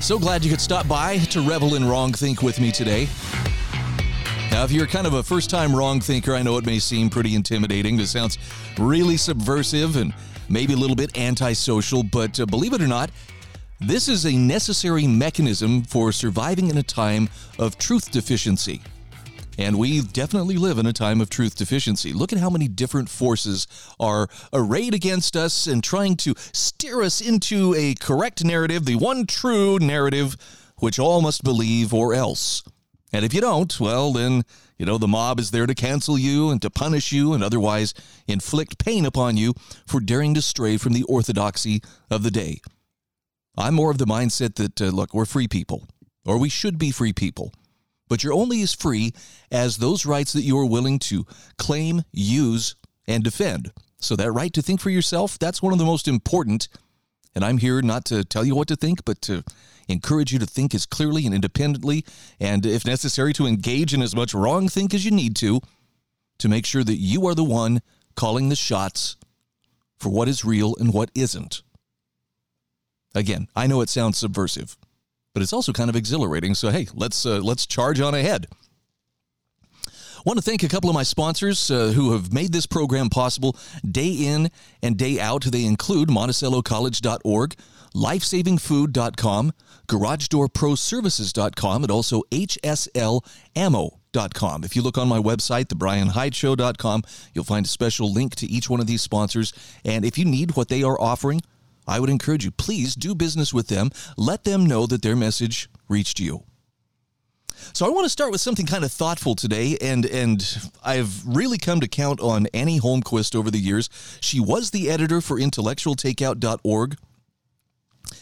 So glad you could stop by to revel in wrong think with me today. Now, if you're kind of a first-time wrong thinker, I know it may seem pretty intimidating. This sounds really subversive and maybe a little bit antisocial, but believe it or not, this is a necessary mechanism for surviving in a time of truth deficiency. And we definitely live in a time of truth deficiency. Look at how many different forces are arrayed against us and trying to steer us into a correct narrative, the one true narrative, which all must believe or else. And if you don't, well, then, you know, the mob is there to cancel you and to punish you and otherwise inflict pain upon you for daring to stray from the orthodoxy of the day. I'm more of the mindset that, look, we're free people, or we should be free people. But you're only as free as those rights that you are willing to claim, use, and defend. So that right to think for yourself, that's one of the most important. And I'm here not to tell you what to think, but to encourage you to think as clearly and independently, and if necessary, to engage in as much wrong think as you need to make sure that you are the one calling the shots for what is real and what isn't. Again, I know it sounds subversive, but it's also kind of exhilarating. So, hey, let's charge on ahead. I want to thank a couple of my sponsors who have made this program possible day in and day out. They include MonticelloCollege.org, LifesavingFood.com, GarageDoorProServices.com, and also HSLAmmo.com. If you look on my website, thebrianhydeshow.com, you'll find a special link to each one of these sponsors. And if you need what they are offering, I would encourage you, please do business with them. Let them know that their message reached you. So I want to start with something kind of thoughtful today, and I've really come to count on Annie Holmquist over the years. She was the editor for intellectualtakeout.org.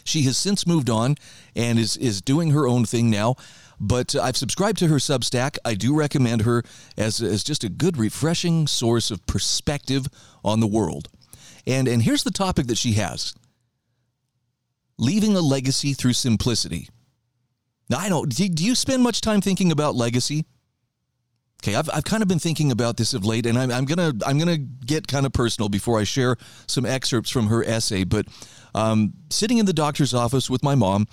She has since moved on and is doing her own thing now, but I've subscribed to her Substack. I do recommend her as just a good, refreshing source of perspective on the world. And here's the topic that she has. Leaving a legacy through simplicity. Now, I don't, do you spend much time thinking about legacy? Okay, I've kind of been thinking about this of late, and I'm gonna get kind of personal before I share some excerpts from her essay. But sitting in the doctor's office with my mom,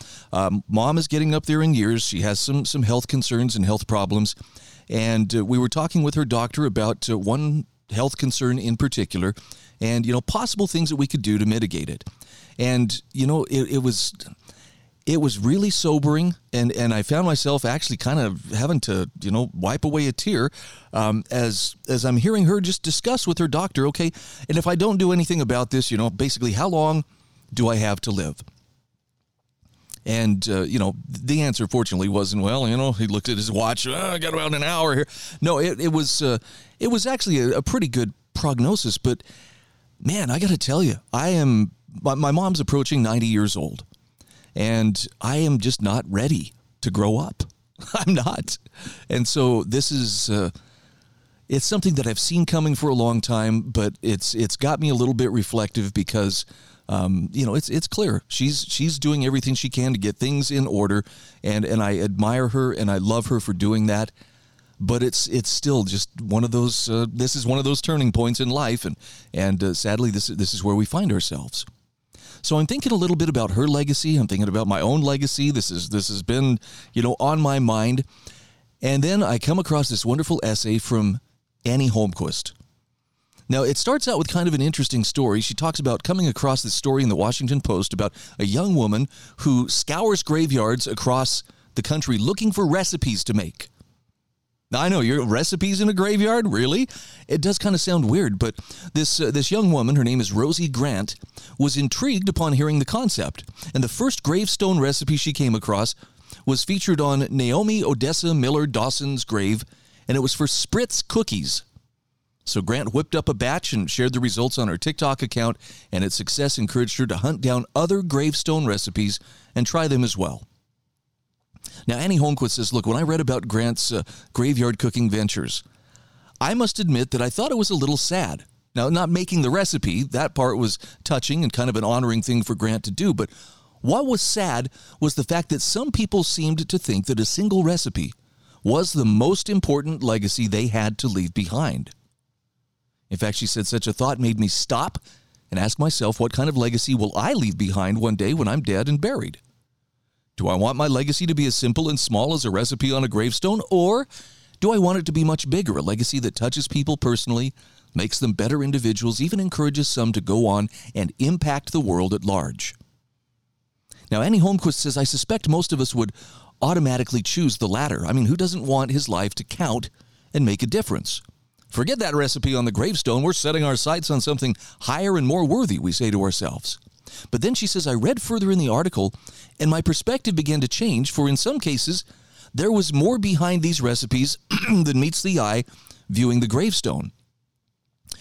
mom is getting up there in years. She has some health concerns and health problems, and we were talking with her doctor about one health concern in particular, and you know, possible things that we could do to mitigate it. And, you know, it was really sobering, and I found myself actually kind of having to, you know, wipe away a tear as I'm hearing her just discuss with her doctor, okay, and if I don't do anything about this, you know, basically how long do I have to live? And, you know, the answer, fortunately, wasn't, well, you know, he looked at his watch, I got about an hour here. No, it was actually a pretty good prognosis, but, man, I got to tell you, my mom's approaching 90 years old, and I am just not ready to grow up. I'm not. And so this is, it's something that I've seen coming for a long time, but it's got me a little bit reflective because, you know, it's clear. She's doing everything she can to get things in order, and I admire her and I love her for doing that. But it's still just one of those, this is one of those turning points in life, and sadly, this is where we find ourselves. So I'm thinking a little bit about her legacy. I'm thinking about my own legacy. This has been, you know, on my mind. And then I come across this wonderful essay from Annie Holmquist. Now, it starts out with kind of an interesting story. She talks about coming across this story in the Washington Post about a young woman who scours graveyards across the country looking for recipes to make. Now, I know, your recipes in a graveyard? Really? It does kind of sound weird, but this young woman, her name is Rosie Grant, was intrigued upon hearing the concept. And the first gravestone recipe she came across was featured on Naomi Odessa Miller Dawson's grave, and it was for spritz cookies. So Grant whipped up a batch and shared the results on her TikTok account, and its success encouraged her to hunt down other gravestone recipes and try them as well. Now, Annie Holmquist says, look, when I read about Grant's graveyard cooking ventures, I must admit that I thought it was a little sad. Now, not making the recipe, that part was touching and kind of an honoring thing for Grant to do, but what was sad was the fact that some people seemed to think that a single recipe was the most important legacy they had to leave behind. In fact, she said, such a thought made me stop and ask myself, what kind of legacy will I leave behind one day when I'm dead and buried? Do I want my legacy to be as simple and small as a recipe on a gravestone, or do I want it to be much bigger, a legacy that touches people personally, makes them better individuals, even encourages some to go on and impact the world at large? Now, Annie Holmquist says, I suspect most of us would automatically choose the latter. I mean, who doesn't want his life to count and make a difference? Forget that recipe on the gravestone. We're setting our sights on something higher and more worthy, we say to ourselves. But then she says, I read further in the article, and my perspective began to change, for in some cases, there was more behind these recipes than meets the eye viewing the gravestone.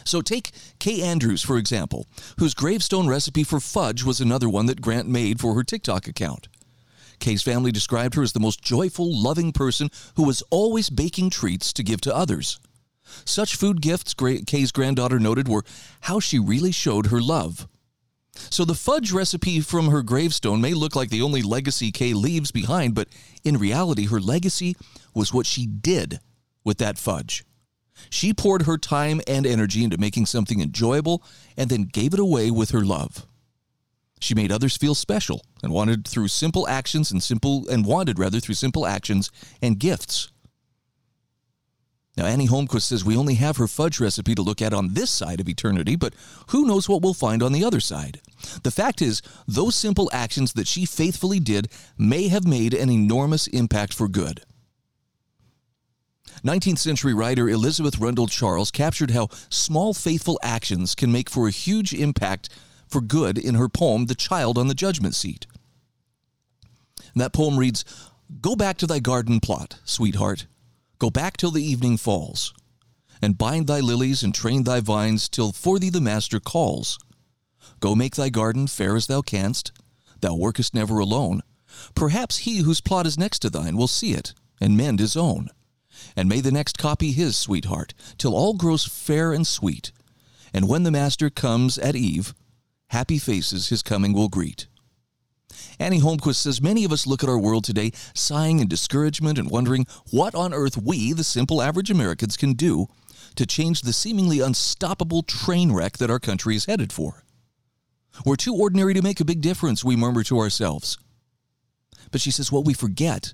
So take Kay Andrews, for example, whose gravestone recipe for fudge was another one that Grant made for her TikTok account. Kay's family described her as the most joyful, loving person who was always baking treats to give to others. Such food gifts, Kay's granddaughter noted, were how she really showed her love. So the fudge recipe from her gravestone may look like the only legacy Kay leaves behind, but in reality, her legacy was what she did with that fudge. She poured her time and energy into making something enjoyable and then gave it away with her love. She made others feel special and wanted through simple actions and gifts. Now, Annie Holmquist says we only have her fudge recipe to look at on this side of eternity, but who knows what we'll find on the other side. The fact is, those simple actions that she faithfully did may have made an enormous impact for good. 19th century writer Elizabeth Rundle Charles captured how small faithful actions can make for a huge impact for good in her poem, The Child on the Judgment Seat. And that poem reads, Go back to thy garden plot, sweetheart. Go back till the evening falls, and bind thy lilies and train thy vines till for thee the master calls. Go make thy garden fair as thou canst. Thou workest never alone. Perhaps he whose plot is next to thine will see it and mend his own. And may the next copy his, sweetheart, till all grows fair and sweet. And when the master comes at eve, happy faces his coming will greet. Annie Holmquist says, many of us look at our world today, sighing in discouragement and wondering what on earth we, the simple average Americans, can do to change the seemingly unstoppable train wreck that our country is headed for. We're too ordinary to make a big difference, we murmur to ourselves. But she says, what we forget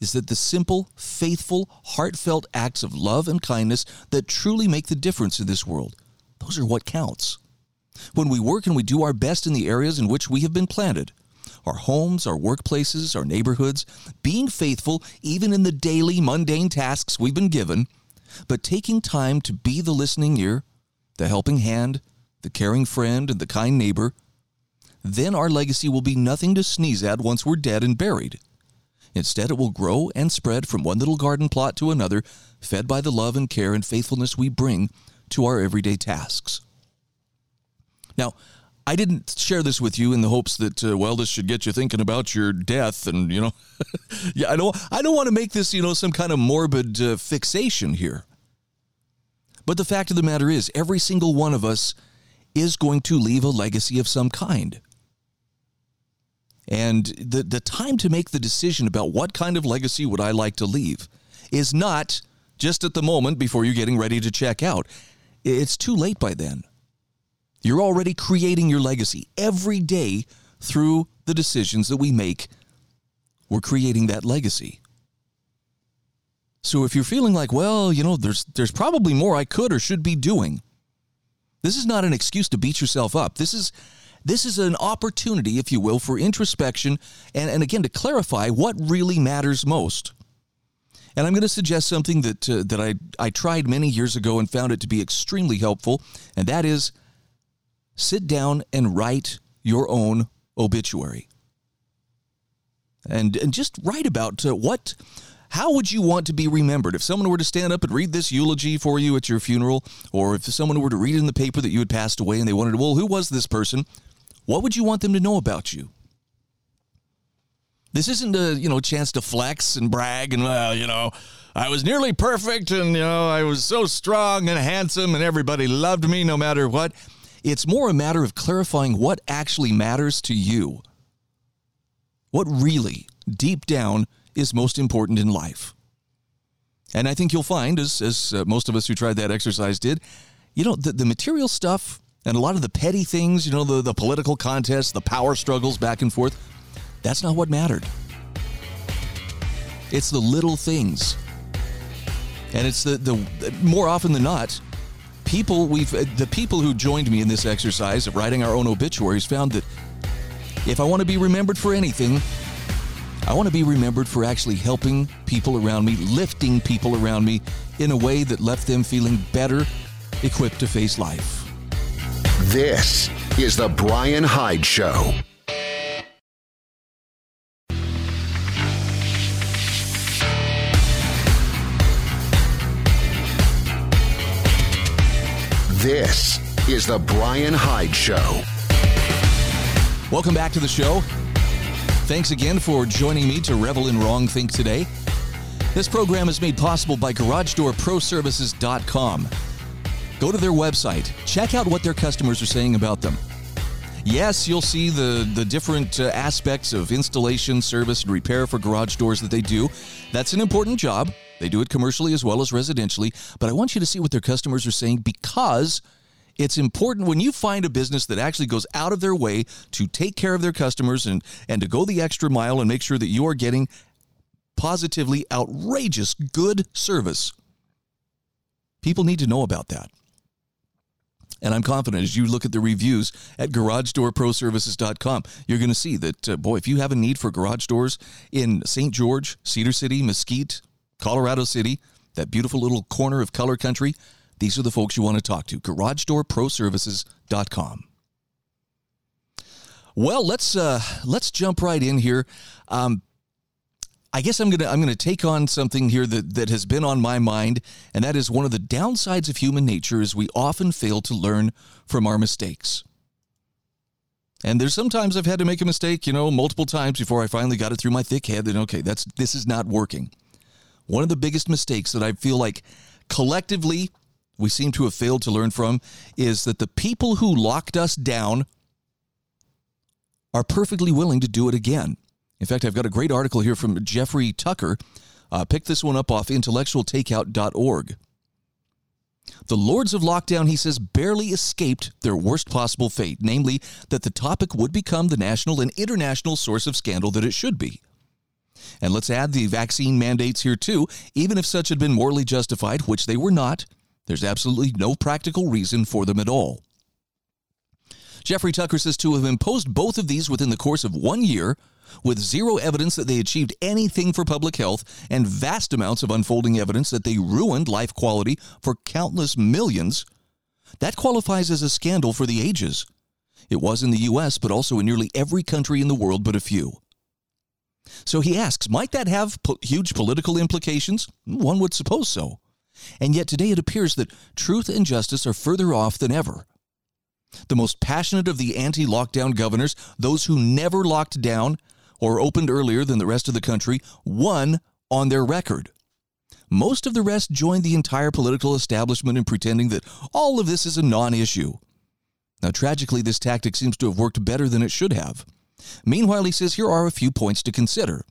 is that the simple, faithful, heartfelt acts of love and kindness that truly make the difference in this world, those are what counts. When we work and we do our best in the areas in which we have been planted, our homes, our workplaces, our neighborhoods, being faithful even in the daily mundane tasks we've been given, but taking time to be the listening ear, the helping hand, the caring friend, and the kind neighbor, then our legacy will be nothing to sneeze at once we're dead and buried. Instead, it will grow and spread from one little garden plot to another, fed by the love and care and faithfulness we bring to our everyday tasks. Now, I didn't share this with you in the hopes that, this should get you thinking about your death and, yeah, I don't want to make this, some kind of morbid fixation here. But the fact of the matter is, every single one of us is going to leave a legacy of some kind. And the time to make the decision about what kind of legacy would I like to leave is not just at the moment before you're getting ready to check out. It's too late by then. You're already creating your legacy. Every day through the decisions that we make, we're creating that legacy. So if you're feeling like, there's probably more I could or should be doing, this is not an excuse to beat yourself up. This is an opportunity, if you will, for introspection and again, to clarify what really matters most. And I'm going to suggest something that I tried many years ago and found it to be extremely helpful, and that is, sit down and write your own obituary. And just write about how would you want to be remembered? If someone were to stand up and read this eulogy for you at your funeral, or if someone were to read in the paper that you had passed away and they wondered, who was this person? What would you want them to know about you? This isn't a, you know, chance to flex and brag and, well, you know, I was nearly perfect and, you know, I was so strong and handsome and everybody loved me no matter what. It's more a matter of clarifying what actually matters to you. What really, deep down, is most important in life. And I think you'll find, as most of us who tried that exercise did, you know, the material stuff and a lot of the petty things, you know, the political contests, the power struggles back and forth, that's not what mattered. It's the little things. And it's the more often than not, the people who joined me in this exercise of writing our own obituaries found that if I want to be remembered for anything, I want to be remembered for actually helping people around me, lifting people around me in a way that left them feeling better equipped to face life. This is The Brian Hyde Show. This is The Brian Hyde Show. Welcome back to the show. Thanks again for joining me to revel in wrongthink today. This program is made possible by GarageDoorProServices.com. Go to their website. Check out what their customers are saying about them. Yes, you'll see the different aspects of installation, service, and repair for garage doors that they do. That's an important job. They do it commercially as well as residentially. But I want you to see what their customers are saying, because it's important when you find a business that actually goes out of their way to take care of their customers and to go the extra mile and make sure that you are getting positively outrageous good service. People need to know about that. And I'm confident as you look at the reviews at GarageDoorProServices.com, you're going to see that, boy, if you have a need for garage doors in St. George, Cedar City, Mesquite, Colorado City, that beautiful little corner of color country, these are the folks you want to talk to. GarageDoorProServices.com. Well, let's jump right in here. I guess I'm gonna take on something here that has been on my mind, and that is one of the downsides of human nature is we often fail to learn from our mistakes. And there's sometimes I've had to make a mistake, you know, multiple times before I finally got it through my thick head that, okay, this is not working. One of the biggest mistakes that I feel like collectively we seem to have failed to learn from is that the people who locked us down are perfectly willing to do it again. In fact, I've got a great article here from Jeffrey Tucker. Pick this one up off intellectualtakeout.org. The Lords of Lockdown, he says, barely escaped their worst possible fate, namely that the topic would become the national and international source of scandal that it should be. And let's add the vaccine mandates here too. Even if such had been morally justified, which they were not, there's absolutely no practical reason for them at all. Jeffrey Tucker says to have imposed both of these within the course of 1 year with zero evidence that they achieved anything for public health and vast amounts of unfolding evidence that they ruined life quality for countless millions, that qualifies as a scandal for the ages. It was in the U.S., but also in nearly every country in the world but a few. So he asks, might that have huge political implications? One would suppose so. And yet today it appears that truth and justice are further off than ever. The most passionate of the anti-lockdown governors, those who never locked down or opened earlier than the rest of the country, won on their record. Most of the rest joined the entire political establishment in pretending that all of this is a non-issue. Now, tragically, this tactic seems to have worked better than it should have. Meanwhile, he says, here are a few points to consider.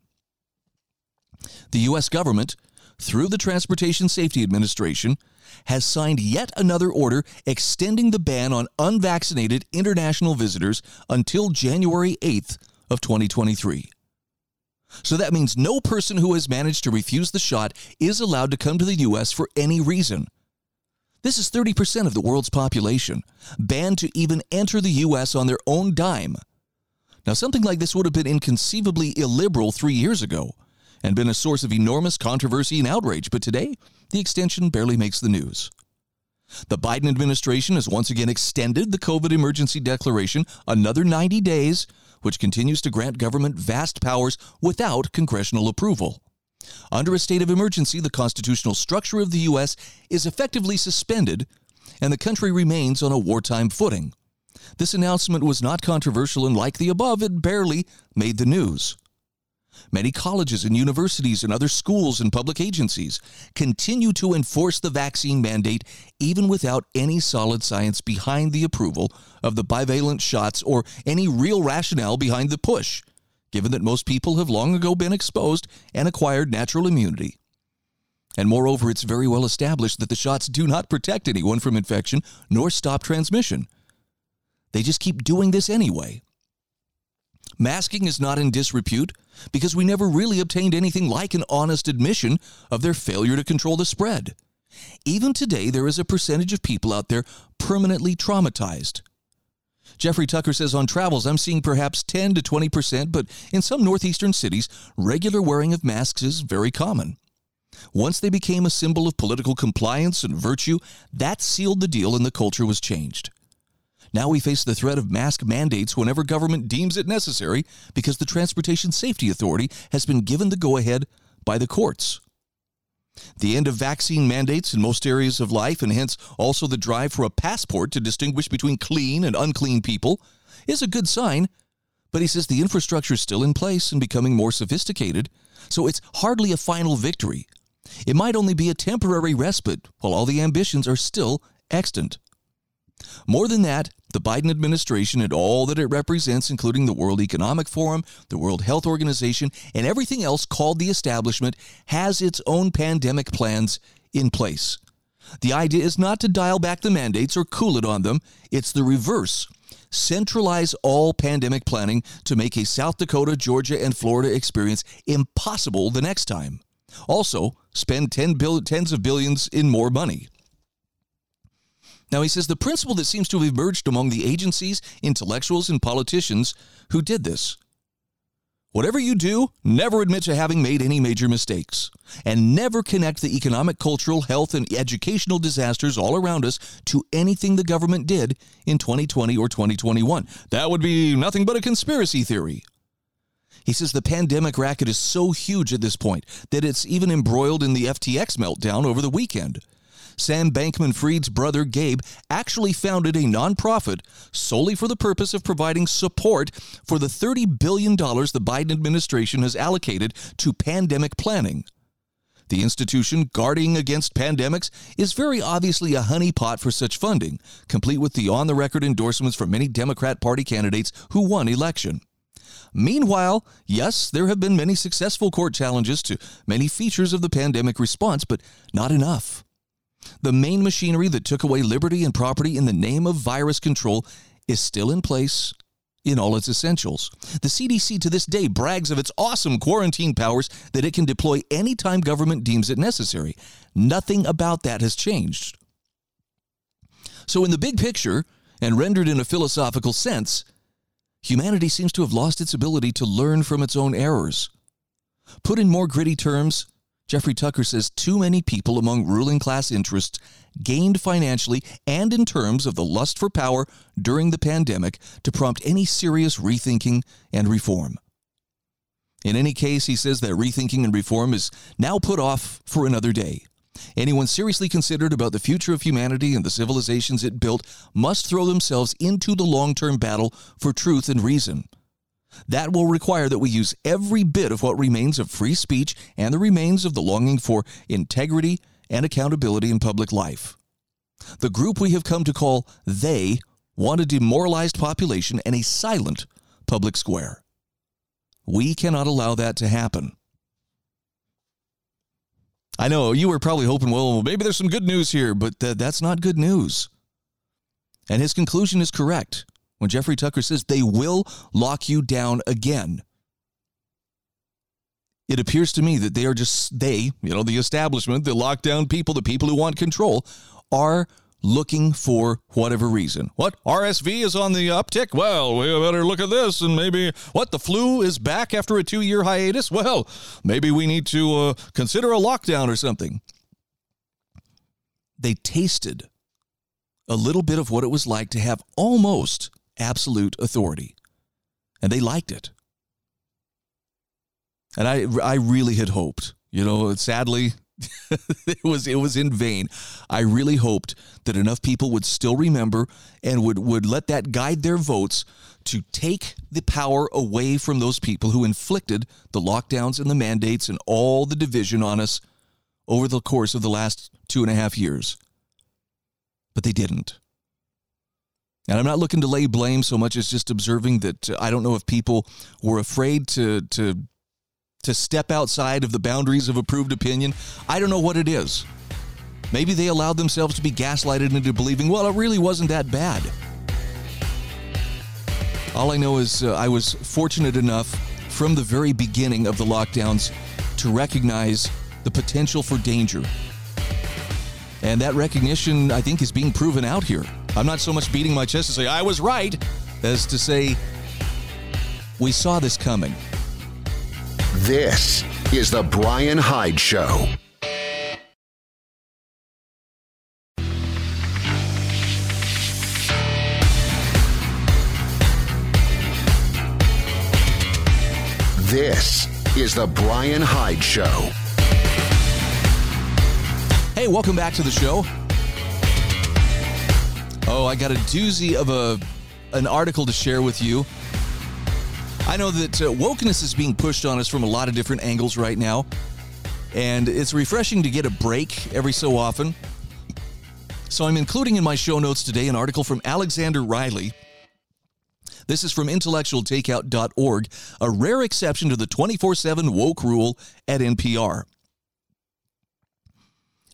The U.S. government, through the Transportation Safety Administration, has signed yet another order extending the ban on unvaccinated international visitors until January 8th of 2023. So that means no person who has managed to refuse the shot is allowed to come to the U.S. for any reason. This is 30% of the world's population, banned to even enter the U.S. on their own dime. Now, something like this would have been inconceivably illiberal 3 years ago and been a source of enormous controversy and outrage, but today, the extension barely makes the news. The Biden administration has once again extended the COVID emergency declaration another 90 days, which continues to grant government vast powers without congressional approval. Under a state of emergency, the constitutional structure of the U.S. is effectively suspended, and the country remains on a wartime footing. This announcement was not controversial, and like the above, it barely made the news. Many colleges and universities and other schools and public agencies continue to enforce the vaccine mandate even without any solid science behind the approval of the bivalent shots or any real rationale behind the push, given that most people have long ago been exposed and acquired natural immunity. And moreover, it's very well established that the shots do not protect anyone from infection nor stop transmission. They just keep doing this anyway. Masking is not in disrepute because we never really obtained anything like an honest admission of their failure to control the spread. Even today, there is a percentage of people out there permanently traumatized. Jeffrey Tucker says on travels, I'm seeing perhaps 10% to 20%, but in some northeastern cities, regular wearing of masks is very common. Once they became a symbol of political compliance and virtue, that sealed the deal and the culture was changed. Now we face the threat of mask mandates whenever government deems it necessary because the Transportation Safety Authority has been given the go-ahead by the courts. The end of vaccine mandates in most areas of life, and hence also the drive for a passport to distinguish between clean and unclean people, is a good sign, but he says the infrastructure is still in place and becoming more sophisticated, so it's hardly a final victory. It might only be a temporary respite while all the ambitions are still extant. More than that, the Biden administration and all that it represents, including the World Economic Forum, the World Health Organization, and everything else called the establishment, has its own pandemic plans in place. The idea is not to dial back the mandates or cool it on them. It's the reverse. Centralize all pandemic planning to make a South Dakota, Georgia, and Florida experience impossible the next time. Also, spend tens of billions in more money. Now, he says the principle that seems to have emerged among the agencies, intellectuals, and politicians who did this. Whatever you do, never admit to having made any major mistakes, and never connect the economic, cultural, health, and educational disasters all around us to anything the government did in 2020 or 2021. That would be nothing but a conspiracy theory. He says the pandemic racket is so huge at this point that it's even embroiled in the FTX meltdown over the weekend. Sam Bankman-Fried's brother, Gabe, actually founded a nonprofit solely for the purpose of providing support for the $30 billion the Biden administration has allocated to pandemic planning. The institution guarding against pandemics is very obviously a honeypot for such funding, complete with the on-the-record endorsements from many Democrat Party candidates who won election. Meanwhile, yes, there have been many successful court challenges to many features of the pandemic response, but not enough. The main machinery that took away liberty and property in the name of virus control is still in place in all its essentials. The CDC to this day brags of its awesome quarantine powers that it can deploy anytime government deems it necessary. Nothing about that has changed. So in the big picture, and rendered in a philosophical sense, humanity seems to have lost its ability to learn from its own errors. Put in more gritty terms, Jeffrey Tucker says too many people among ruling class interests gained financially and in terms of the lust for power during the pandemic to prompt any serious rethinking and reform. In any case, he says that rethinking and reform is now put off for another day. Anyone seriously considered about the future of humanity and the civilizations it built must throw themselves into the long-term battle for truth and reason. That will require that we use every bit of what remains of free speech and the remains of the longing for integrity and accountability in public life. The group we have come to call they want a demoralized population and a silent public square. We cannot allow that to happen. I know you were probably hoping, well, maybe there's some good news here, but that's not good news. And his conclusion is correct. When Jeffrey Tucker says they will lock you down again, it appears to me that they are just, the establishment, the lockdown people, the people who want control, are looking for whatever reason. What? RSV is on the uptick? Well, we better look at this and maybe, what, the flu is back after a 2-year hiatus? Well, maybe we need to consider a lockdown or something. They tasted a little bit of what it was like to have almost absolute authority. And they liked it. And I really had hoped, sadly, It was in vain. I really hoped that enough people would still remember and would let that guide their votes to take the power away from those people who inflicted the lockdowns and the mandates and all the division on us over the course of the last 2.5 years. But they didn't. And I'm not looking to lay blame so much as just observing that I don't know if people were afraid to step outside of the boundaries of approved opinion. I don't know what it is. Maybe they allowed themselves to be gaslighted into believing, well, it really wasn't that bad. All I know is I was fortunate enough from the very beginning of the lockdowns to recognize the potential for danger. And that recognition, I think, is being proven out here. I'm not so much beating my chest to say I was right as to say we saw this coming. This is the Brian Hyde Show. This is the Brian Hyde Show. Hey, welcome back to the show. Oh, I got a doozy of an article to share with you. I know that wokeness is being pushed on us from a lot of different angles right now, and it's refreshing to get a break every so often. So I'm including in my show notes today an article from Alexander Riley. This is from intellectualtakeout.org, a rare exception to the 24/7 woke rule at NPR.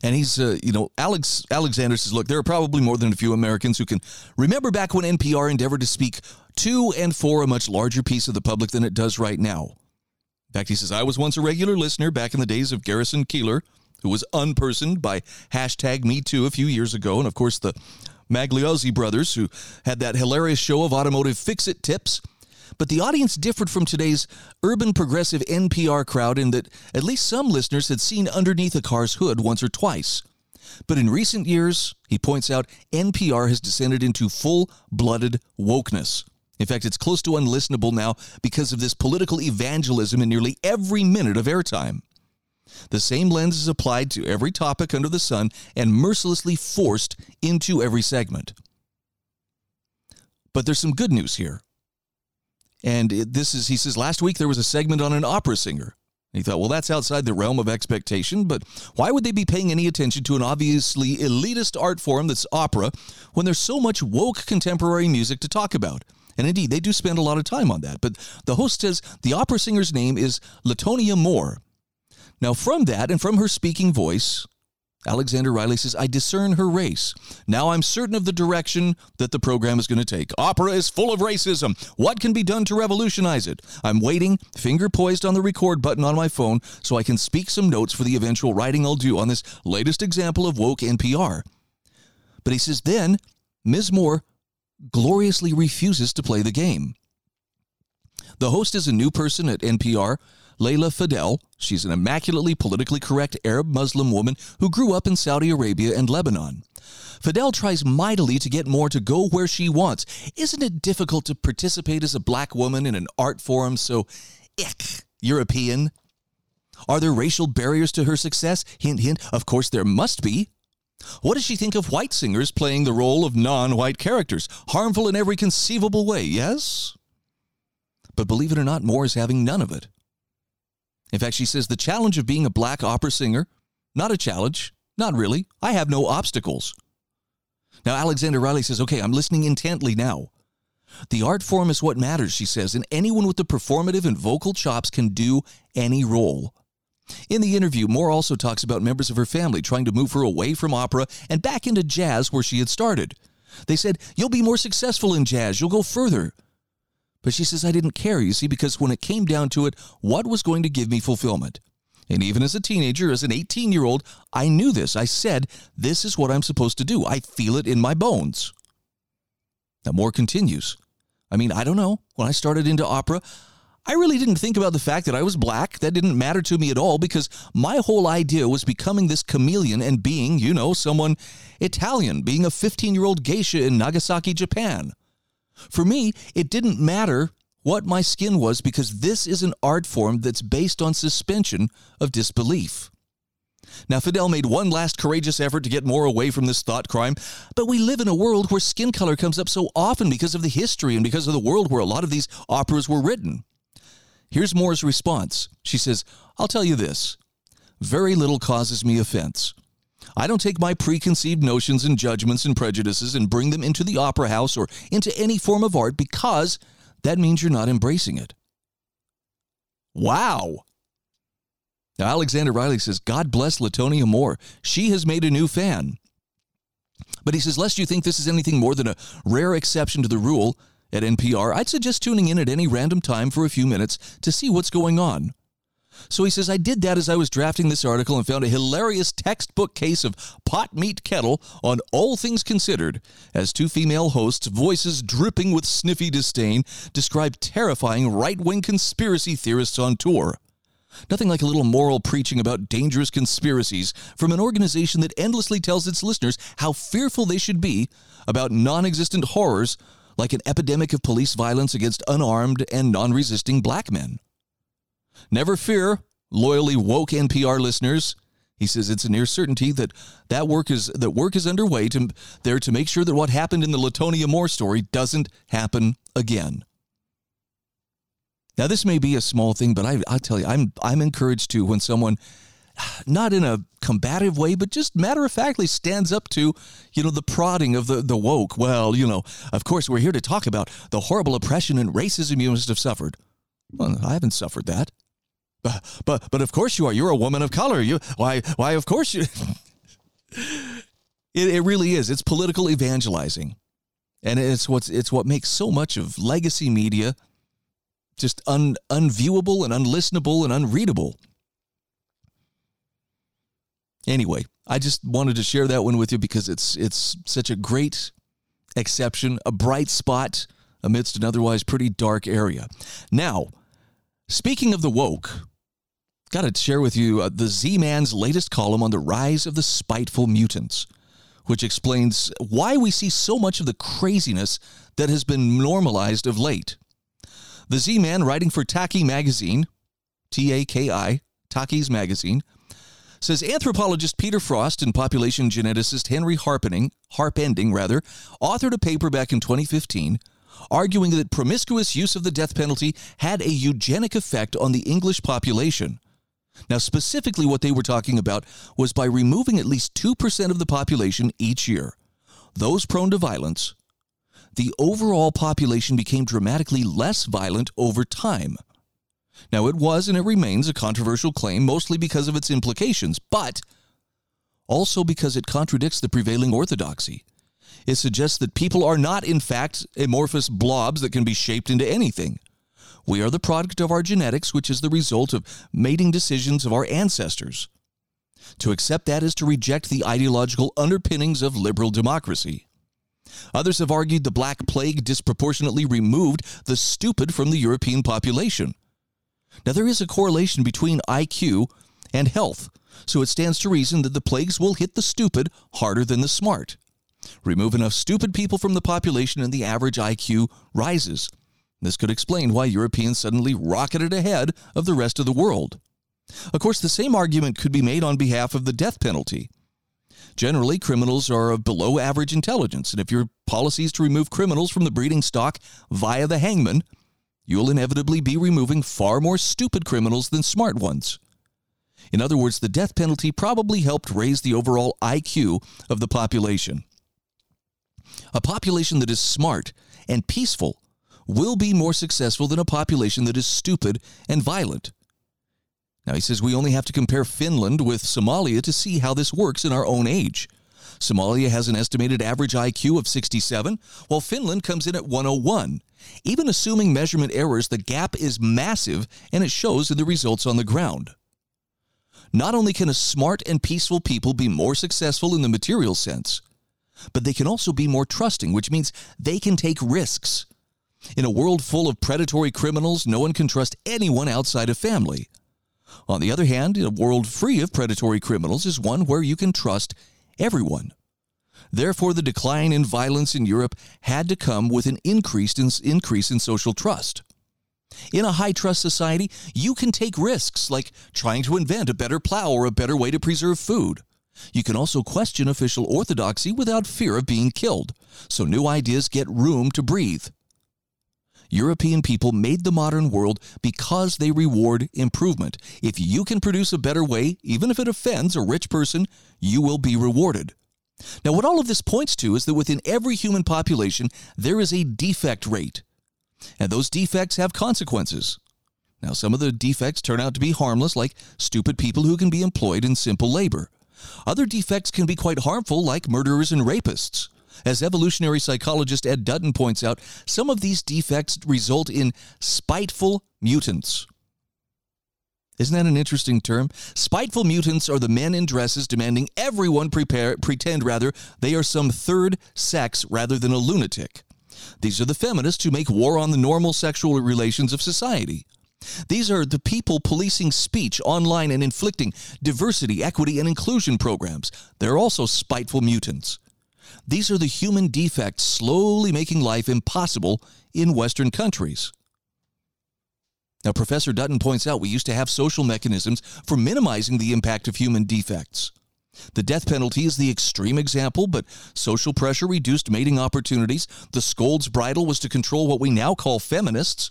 And he's, Alexander says, look, there are probably more than a few Americans who can remember back when NPR endeavored to speak to and for a much larger piece of the public than it does right now. In fact, he says, I was once a regular listener back in the days of Garrison Keillor, who was unpersoned by #MeToo a few years ago. And, of course, the Magliozzi brothers, who had that hilarious show of automotive fix-it tips. But the audience differed from today's urban progressive NPR crowd in that at least some listeners had seen underneath a car's hood once or twice. But in recent years, he points out, NPR has descended into full-blooded wokeness. In fact, it's close to unlistenable now because of this political evangelism in nearly every minute of airtime. The same lens is applied to every topic under the sun and mercilessly forced into every segment. But there's some good news here. And he says, last week there was a segment on an opera singer. And he thought, well, that's outside the realm of expectation, but why would they be paying any attention to an obviously elitist art form that's opera when there's so much woke contemporary music to talk about? And indeed, they do spend a lot of time on that. But the host says the opera singer's name is Latonia Moore. Now, from that and from her speaking voice, Alexander Riley says, I discern her race. Now I'm certain of the direction that the program is going to take. Opera is full of racism. What can be done to revolutionize it? I'm waiting, finger poised on the record button on my phone, so I can speak some notes for the eventual writing I'll do on this latest example of woke NPR. But he says then, Ms. Moore gloriously refuses to play the game. The host is a new person at NPR, Layla Fidel. She's an immaculately politically correct Arab Muslim woman who grew up in Saudi Arabia and Lebanon. Fidel tries mightily to get Moore to go where she wants. Isn't it difficult to participate as a black woman in an art forum so, ick, European? Are there racial barriers to her success? Hint, hint, of course there must be. What does she think of white singers playing the role of non-white characters? Harmful in every conceivable way, yes? But believe it or not, Moore is having none of it. In fact, she says, the challenge of being a black opera singer, not a challenge, not really. I have no obstacles. Now, Alexander Riley says, okay, I'm listening intently now. The art form is what matters, she says, and anyone with the performative and vocal chops can do any role. In the interview, Moore also talks about members of her family trying to move her away from opera and back into jazz where she had started. They said, you'll be more successful in jazz. You'll go further. But she says, I didn't care, you see, because when it came down to it, what was going to give me fulfillment? And even as a teenager, as an 18-year-old, I knew this. I said, this is what I'm supposed to do. I feel it in my bones. Now, Moore continues. I don't know. When I started into opera, I really didn't think about the fact that I was black. That didn't matter to me at all because my whole idea was becoming this chameleon and being, someone Italian, being a 15-year-old geisha in Nagasaki, Japan. For me, it didn't matter what my skin was because this is an art form that's based on suspension of disbelief. Now, Fidel made one last courageous effort to get Moore away from this thought crime, but we live in a world where skin color comes up so often because of the history and because of the world where a lot of these operas were written. Here's Moore's response. She says, "I'll tell you this, very little causes me offense. I don't take my preconceived notions and judgments and prejudices and bring them into the opera house or into any form of art because that means you're not embracing it." Wow. Now, Alexander Riley says, God bless Latonia Moore. She has made a new fan. But he says, lest you think this is anything more than a rare exception to the rule at NPR, I'd suggest tuning in at any random time for a few minutes to see what's going on. So he says, I did that as I was drafting this article and found a hilarious textbook case of pot meet kettle on All Things Considered, as two female hosts, voices dripping with sniffy disdain, describe terrifying right-wing conspiracy theorists on tour. Nothing like a little moral preaching about dangerous conspiracies from an organization that endlessly tells its listeners how fearful they should be about non-existent horrors like an epidemic of police violence against unarmed and non-resisting black men. Never fear, loyally woke NPR listeners. He says it's a near certainty that work is underway to make sure that what happened in the Latonia Moore story doesn't happen again. Now, this may be a small thing, but I'll tell you, I'm encouraged to when someone, not in a combative way, but just matter-of-factly stands up to, the prodding of the woke. Well, of course, we're here to talk about the horrible oppression and racism you must have suffered. Well, I haven't suffered that. But of course you are. You're a woman of color. Why, of course you... It really is. It's political evangelizing. And it's what makes so much of legacy media just unviewable and unlistenable and unreadable. Anyway, I just wanted to share that one with you because it's such a great exception, a bright spot amidst an otherwise pretty dark area. Now, speaking of the woke, got to share with you the Z-Man's latest column on the rise of the spiteful mutants, which explains why we see so much of the craziness that has been normalized of late. The Z-Man, writing for Taki Magazine, T-A-K-I, Taki's Magazine, says anthropologist Peter Frost and population geneticist Henry Harpending, authored a paper back in 2015 arguing that promiscuous use of the death penalty had a eugenic effect on the English population. Now, specifically what they were talking about was by removing at least 2% of the population each year, those prone to violence, the overall population became dramatically less violent over time. Now, it was and it remains a controversial claim, mostly because of its implications, but also because it contradicts the prevailing orthodoxy. It suggests that people are not, in fact, amorphous blobs that can be shaped into anything. We are the product of our genetics, which is the result of mating decisions of our ancestors. To accept that is to reject the ideological underpinnings of liberal democracy. Others have argued the Black Plague disproportionately removed the stupid from the European population. Now, there is a correlation between IQ and health, so it stands to reason that the plagues will hit the stupid harder than the smart. Remove enough stupid people from the population and the average IQ rises. This could explain why Europeans suddenly rocketed ahead of the rest of the world. Of course, the same argument could be made on behalf of the death penalty. Generally, criminals are of below average intelligence, and if your policy is to remove criminals from the breeding stock via the hangman, you'll inevitably be removing far more stupid criminals than smart ones. In other words, the death penalty probably helped raise the overall IQ of the population. A population that is smart and peaceful will be more successful than a population that is stupid and violent. Now, he says we only have to compare Finland with Somalia to see how this works in our own age. Somalia has an estimated average IQ of 67, while Finland comes in at 101. Even assuming measurement errors, the gap is massive, and it shows in the results on the ground. Not only can a smart and peaceful people be more successful in the material sense, but they can also be more trusting, which means they can take risks. In a world full of predatory criminals, no one can trust anyone outside of family. On the other hand, a world free of predatory criminals is one where you can trust everyone. Therefore, the decline in violence in Europe had to come with an increase in social trust. In a high-trust society, you can take risks like trying to invent a better plow or a better way to preserve food. You can also question official orthodoxy without fear of being killed, so new ideas get room to breathe. European people made the modern world because they reward improvement. If you can produce a better way, even if it offends a rich person, you will be rewarded. Now, what all of this points to is that within every human population, there is a defect rate. And those defects have consequences. Now, some of the defects turn out to be harmless, like stupid people who can be employed in simple labor. Other defects can be quite harmful, like murderers and rapists. As evolutionary psychologist Ed Dutton points out, some of these defects result in spiteful mutants. Isn't that an interesting term? Spiteful mutants are the men in dresses demanding everyone pretend they are some third sex rather than a lunatic. These are the feminists who make war on the normal sexual relations of society. These are the people policing speech online and inflicting diversity, equity, and inclusion programs. They're also spiteful mutants. These are the human defects slowly making life impossible in Western countries. Now, Professor Dutton points out we used to have social mechanisms for minimizing the impact of human defects. The death penalty is the extreme example, but social pressure reduced mating opportunities. The scold's bridle was to control what we now call feminists.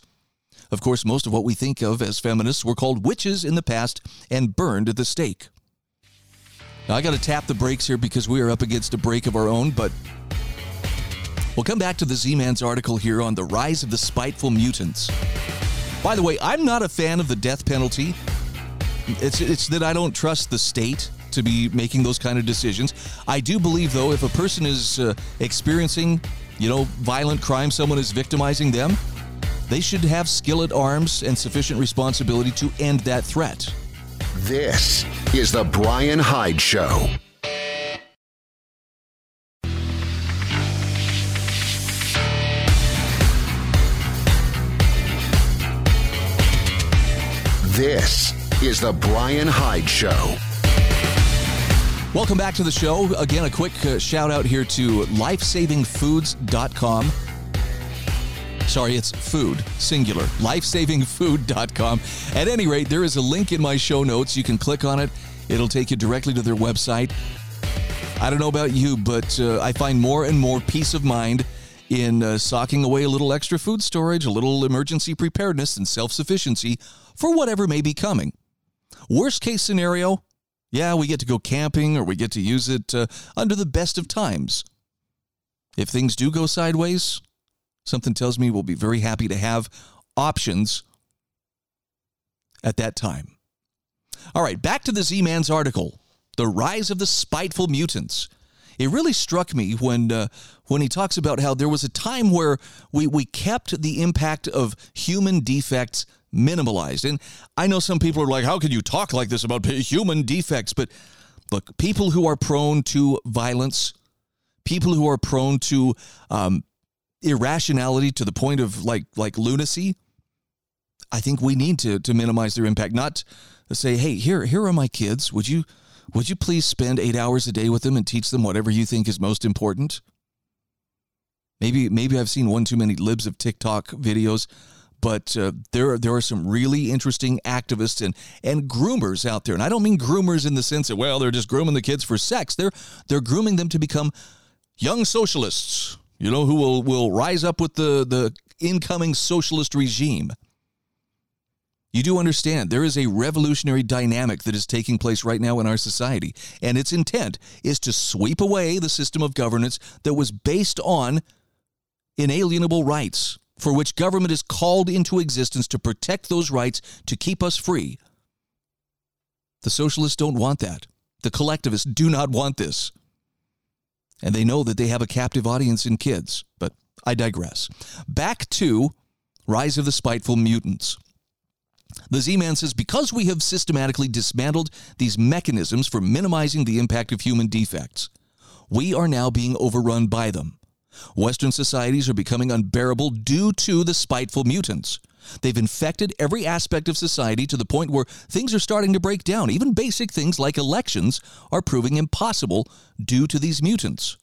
Of course, most of what we think of as feminists were called witches in the past and burned at the stake. Now, I got to tap the brakes here because we are up against a break of our own, but we'll come back to the Z-Man's article here on the rise of the spiteful mutants. By the way, I'm not a fan of the death penalty. It's that I don't trust the state to be making those kind of decisions. I do believe, though, if a person is experiencing, violent crime, someone is victimizing them, they should have skill at arms and sufficient responsibility to end that threat. This is the Brian Hyde Show. This is the Brian Hyde Show. Welcome back to the show. Again, a quick shout out here to lifesavingfoods.com. Sorry, it's food, singular, lifesavingfood.com. At any rate, there is a link in my show notes. You can click on it. It'll take you directly to their website. I don't know about you, but I find more and more peace of mind in socking away a little extra food storage, a little emergency preparedness, and self-sufficiency for whatever may be coming. Worst case scenario, yeah, we get to go camping or we get to use it under the best of times. If things do go sideways, something tells me we'll be very happy to have options at that time. All right, back to the Z-Man's article, The Rise of the Spiteful Mutants. It really struck me when he talks about how there was a time where we kept the impact of human defects minimalized. And I know some people are like, how can you talk like this about human defects? But look, people who are prone to violence, people who are prone to irrationality to the point of like lunacy, I think we need to minimize their impact, not to say, hey, here are my kids. Would you please spend 8 hours a day with them and teach them whatever you think is most important? Maybe I've seen one too many libs of TikTok videos, but there are some really interesting activists and groomers out there. And I don't mean groomers in the sense that, well, they're just grooming the kids for sex. They're grooming them to become young socialists, who will rise up with the incoming socialist regime. You do understand there is a revolutionary dynamic that is taking place right now in our society, and its intent is to sweep away the system of governance that was based on inalienable rights, for which government is called into existence to protect those rights, to keep us free. The socialists don't want that. The collectivists do not want this. And they know that they have a captive audience in kids. But I digress. Back to Rise of the Spiteful Mutants. The Z-Man says, because we have systematically dismantled these mechanisms for minimizing the impact of human defects, we are now being overrun by them. Western societies are becoming unbearable due to the spiteful mutants. They've infected every aspect of society to the point where things are starting to break down. Even basic things like elections are proving impossible due to these mutants.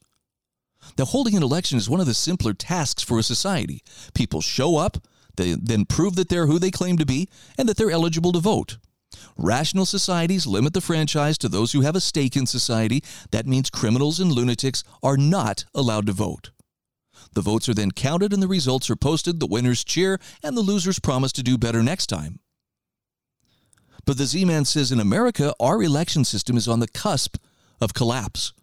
Now, holding an election is one of the simpler tasks for a society. People show up, They then prove that they're who they claim to be and that they're eligible to vote. Rational societies limit the franchise to those who have a stake in society. That means criminals and lunatics are not allowed to vote. The votes are then counted and the results are posted. The winners cheer and the losers promise to do better next time. But the Z-Man says in America, our election system is on the cusp of collapse.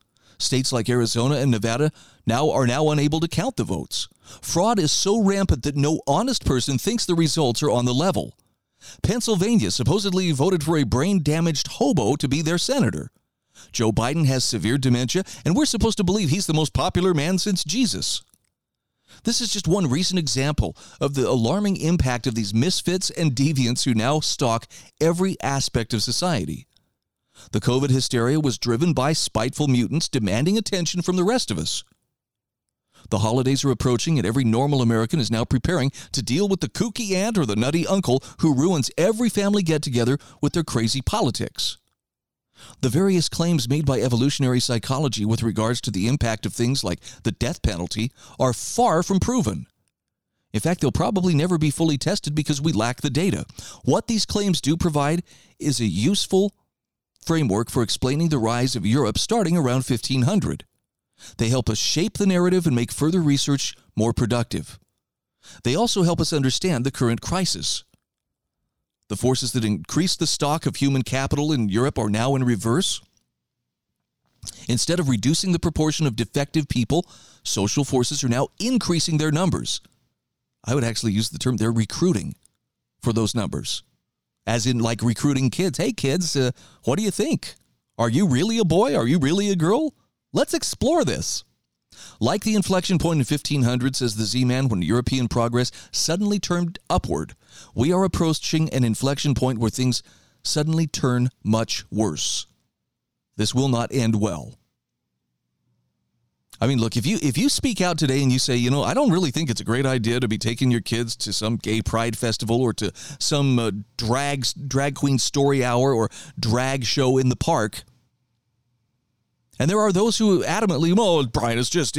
States like Arizona and Nevada are now unable to count the votes. Fraud is so rampant that no honest person thinks the results are on the level. Pennsylvania supposedly voted for a brain-damaged hobo to be their senator. Joe Biden has severe dementia, and we're supposed to believe he's the most popular man since Jesus. This is just one recent example of the alarming impact of these misfits and deviants who now stalk every aspect of society. The COVID hysteria was driven by spiteful mutants demanding attention from the rest of us. The holidays are approaching, and every normal American is now preparing to deal with the kooky aunt or the nutty uncle who ruins every family get-together with their crazy politics. The various claims made by evolutionary psychology with regards to the impact of things like the death penalty are far from proven. In fact, they'll probably never be fully tested because we lack the data. What these claims do provide is a useful framework for explaining the rise of Europe starting around 1500. They help us shape the narrative and make further research more productive. They also help us understand the current crisis. The forces that increased the stock of human capital in Europe are now in reverse. Instead of reducing the proportion of defective people, social forces are now increasing their numbers. I would actually use the term they're recruiting for those numbers. As in like recruiting kids. Hey kids, what do you think? Are you really a boy? Are you really a girl? Let's explore this. Like the inflection point in 1500, says the Z-Man, when European progress suddenly turned upward, we are approaching an inflection point where things suddenly turn much worse. This will not end well. I mean, look, if you speak out today and you say, you know, I don't really think it's a great idea to be taking your kids to some gay pride festival or to some drag queen story hour or drag show in the park. And there are those who adamantly, oh, Brian, it's just,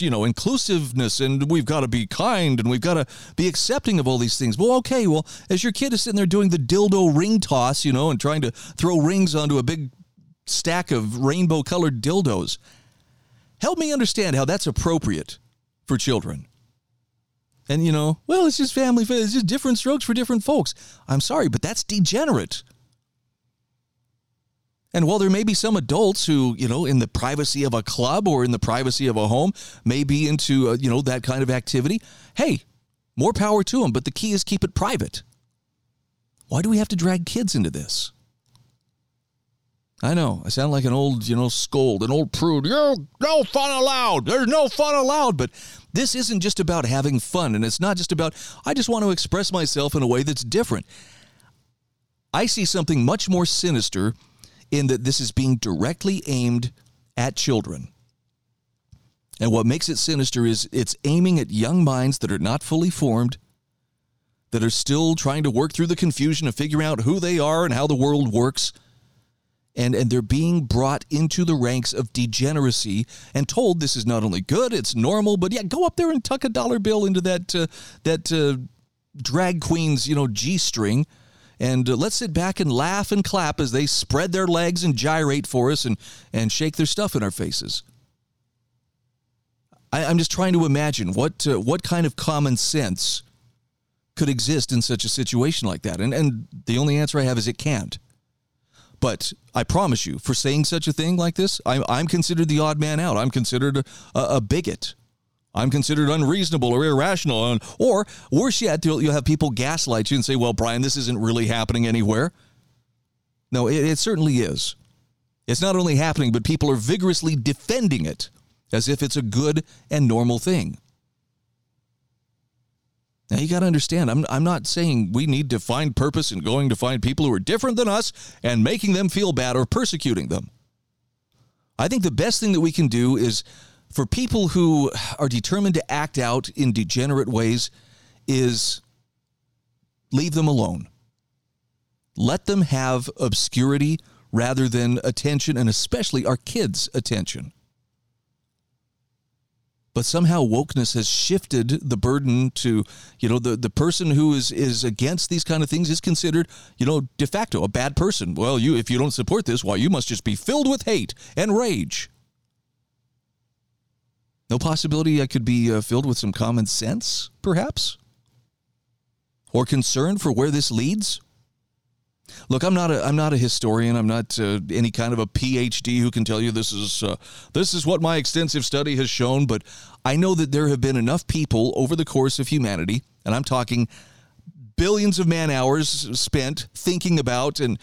you know, inclusiveness, and we've got to be kind, and we've got to be accepting of all these things. Well, okay, well, as your kid is sitting there doing the dildo ring toss, you know, and trying to throw rings onto a big stack of rainbow-colored dildos, help me understand how that's appropriate for children. And, you know, well, it's just family, it's just different strokes for different folks. I'm sorry, but that's degenerate. And while there may be some adults who, you know, in the privacy of a club or in the privacy of a home may be into, you know, that kind of activity, hey, more power to them. But the key is keep it private. Why do we have to drag kids into this? I know, I sound like an old, you know, scold, an old prude. No fun allowed. There's no fun allowed. But this isn't just about having fun. And it's not just about, I just want to express myself in a way that's different. I see something much more sinister in that this is being directly aimed at children. And what makes it sinister is it's aiming at young minds that are not fully formed, that are still trying to work through the confusion of figuring out who they are and how the world works. And they're being brought into the ranks of degeneracy and told this is not only good, it's normal, but yeah, go up there and tuck a dollar bill into that drag queen's, you know, G-string. And let's sit back and laugh and clap as they spread their legs and gyrate for us and shake their stuff in our faces. I'm just trying to imagine what kind of common sense could exist in such a situation like that. And the only answer I have is it can't. But I promise you, for saying such a thing like this, I'm considered the odd man out. I'm considered a bigot. I'm considered unreasonable or irrational, or worse yet, you'll have people gaslight you and say, well, Brian, this isn't really happening anywhere. No, it certainly is. It's not only happening, but people are vigorously defending it as if it's a good and normal thing. Now, you got to understand, I'm not saying we need to find purpose in going to find people who are different than us and making them feel bad or persecuting them. I think the best thing that we can do is, for people who are determined to act out in degenerate ways, is leave them alone. Let them have obscurity rather than attention, and especially our kids' attention. But somehow wokeness has shifted the burden to, you know, the person who is against these kind of things is considered, you know, de facto a bad person. Well, you if you don't support this, well, you must just be filled with hate and rage. No possibility I could be filled with some common sense, perhaps? Or concern for where this leads? Look, I'm not a historian. I'm not any kind of a PhD who can tell you this is what my extensive study has shown. But I know that there have been enough people over the course of humanity, and I'm talking billions of man hours spent thinking about and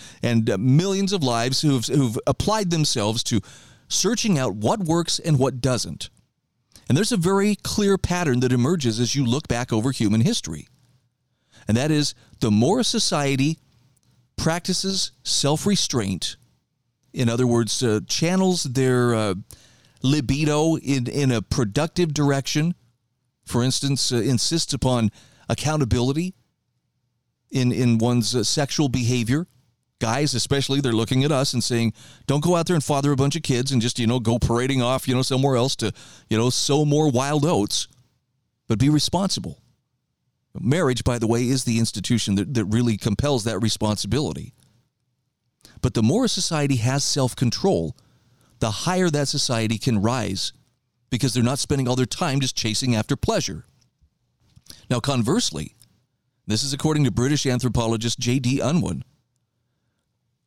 millions of lives who've applied themselves to searching out what works and what doesn't. And there's a very clear pattern that emerges as you look back over human history. And that is the more society practices self-restraint, in other words, channels their libido in a productive direction, for instance, insists upon accountability in one's sexual behavior. Guys, especially, they're looking at us and saying, don't go out there and father a bunch of kids and just, you know, go parading off, you know, somewhere else to, you know, sow more wild oats, but be responsible. Marriage, by the way, is the institution that really compels that responsibility. But the more a society has self-control, the higher that society can rise because they're not spending all their time just chasing after pleasure. Now, conversely, this is according to British anthropologist J.D. Unwin,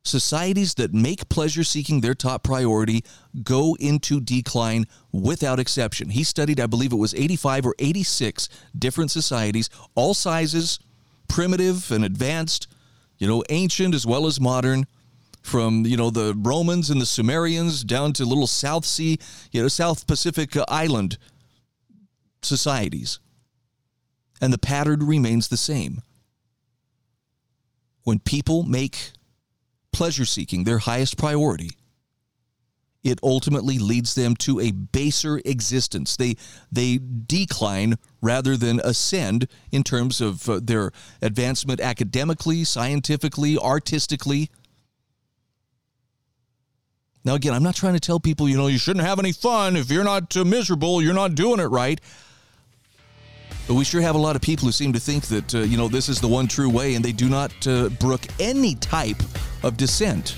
societies that make pleasure-seeking their top priority go into decline without exception. He studied, I believe it was 85 or 86 different societies, all sizes, primitive and advanced, you know, ancient as well as modern, from, you know, the Romans and the Sumerians down to little South Sea, you know, South Pacific Island societies. And the pattern remains the same. When people make pleasure-seeking their highest priority, it ultimately leads them to a baser existence. They decline rather than ascend in terms of their advancement academically, scientifically, artistically. Now, again, I'm not trying to tell people, you know, you shouldn't have any fun. If you're not miserable, you're not doing it right. But we sure have a lot of people who seem to think that, you know, this is the one true way, and they do not brook any type of dissent.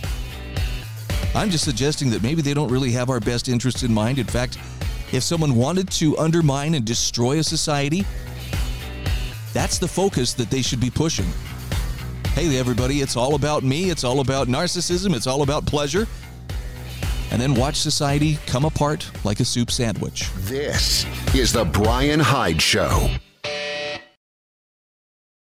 I'm just suggesting that maybe they don't really have our best interest in mind. In fact, if someone wanted to undermine and destroy a society, that's the focus that they should be pushing. Hey, everybody, it's all about me. It's all about narcissism. It's all about pleasure. And then watch society come apart like a soup sandwich. This is The Brian Hyde Show.